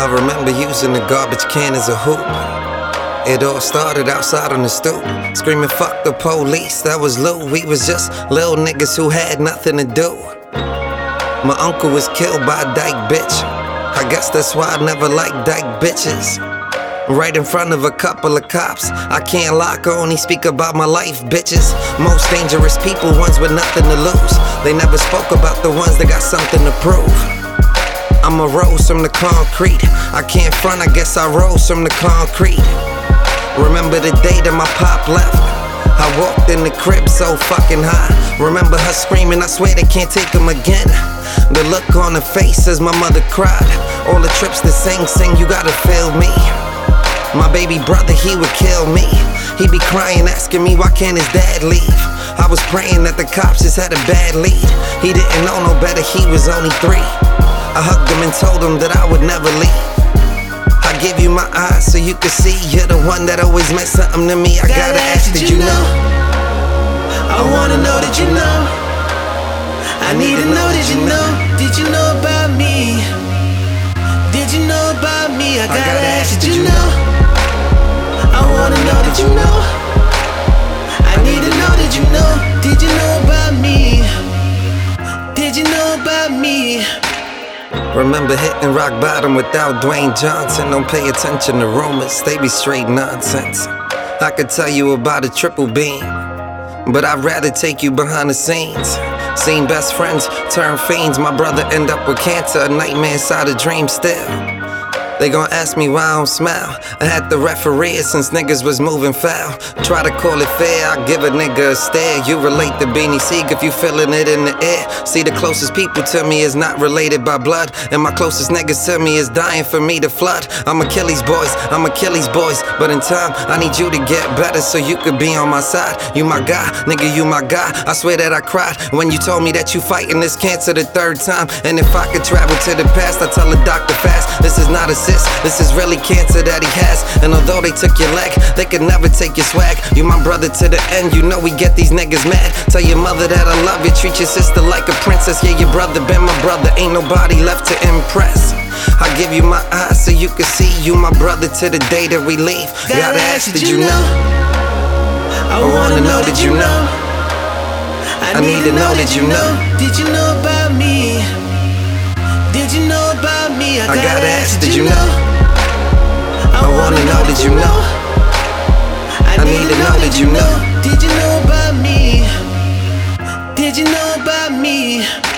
I remember using the garbage can as a hoop. It all started outside on the stoop, screaming fuck the police, that was Lou. We was just little niggas who had nothing to do. My uncle was killed by a dyke bitch. I guess that's why I never liked dyke bitches. Right in front of a couple of cops, I can't lie, I only speak about my life, bitches. Most dangerous people, ones with nothing to lose. They never spoke about the ones that got something to prove. I'm a rose from the concrete. I can't front, I guess I rose from the concrete. Remember the day that my pop left. I walked in the crib so fucking high. Remember her screaming, I swear they can't take him again. The look on her face as my mother cried. All the trips to Sing Sing, you gotta feel me. My baby brother, he would kill me. He'd be crying, asking me why can't his dad leave. I was praying that the cops just had a bad lead. He didn't know no better, he was only 3. I hugged him and told him that I would never leave. I give you my eyes so you can see. You're the one that always meant something to me. I gotta ask, did you know? I wanna know that you know. I need to know that you know. Did you know about me? Did you know about me? I gotta ask, did you know? I wanna know that you know. I need to know that you know. Did you know about me? Did you know about me? Remember hitting rock bottom without Dwayne Johnson. Don't pay attention to rumors, they be straight nonsense. I could tell you about a triple beam, but I'd rather take you behind the scenes. Seen best friends turn fiends. My brother end up with cancer, a nightmare inside a dream still. They gon' ask me why I don't smile. I had to referee it since niggas was moving foul. Try to call it fair, I give a nigga a stare. You relate to Beanie Sigel if you feeling it in the air. See, the closest people to me is not related by blood, and my closest niggas to me is dying for me to flood. I'm Achilles boys, but in time I need you to get better so you could be on my side. You my guy, nigga, you my guy. I swear that I cried when you told me that you fighting this cancer the 3rd time. And if I could travel to the past, I tell the doctor fast, this is not a this is really cancer that he has. And although they took your leg, they could never take your swag. You my brother to the end, you know we get these niggas mad. Tell your mother that I love you, treat your sister like a princess. Yeah, your brother been my brother, ain't nobody left to impress. I give you my eyes so you can see. You my brother to the day that we leave. Gotta ask, did you know? I wanna know that you know. I need to know that you know. Did you know about me? Did you know about me? I gotta ask, did you know? I wanna know, did you know? I need to know, did you know? Did you know about me? Did you know about me?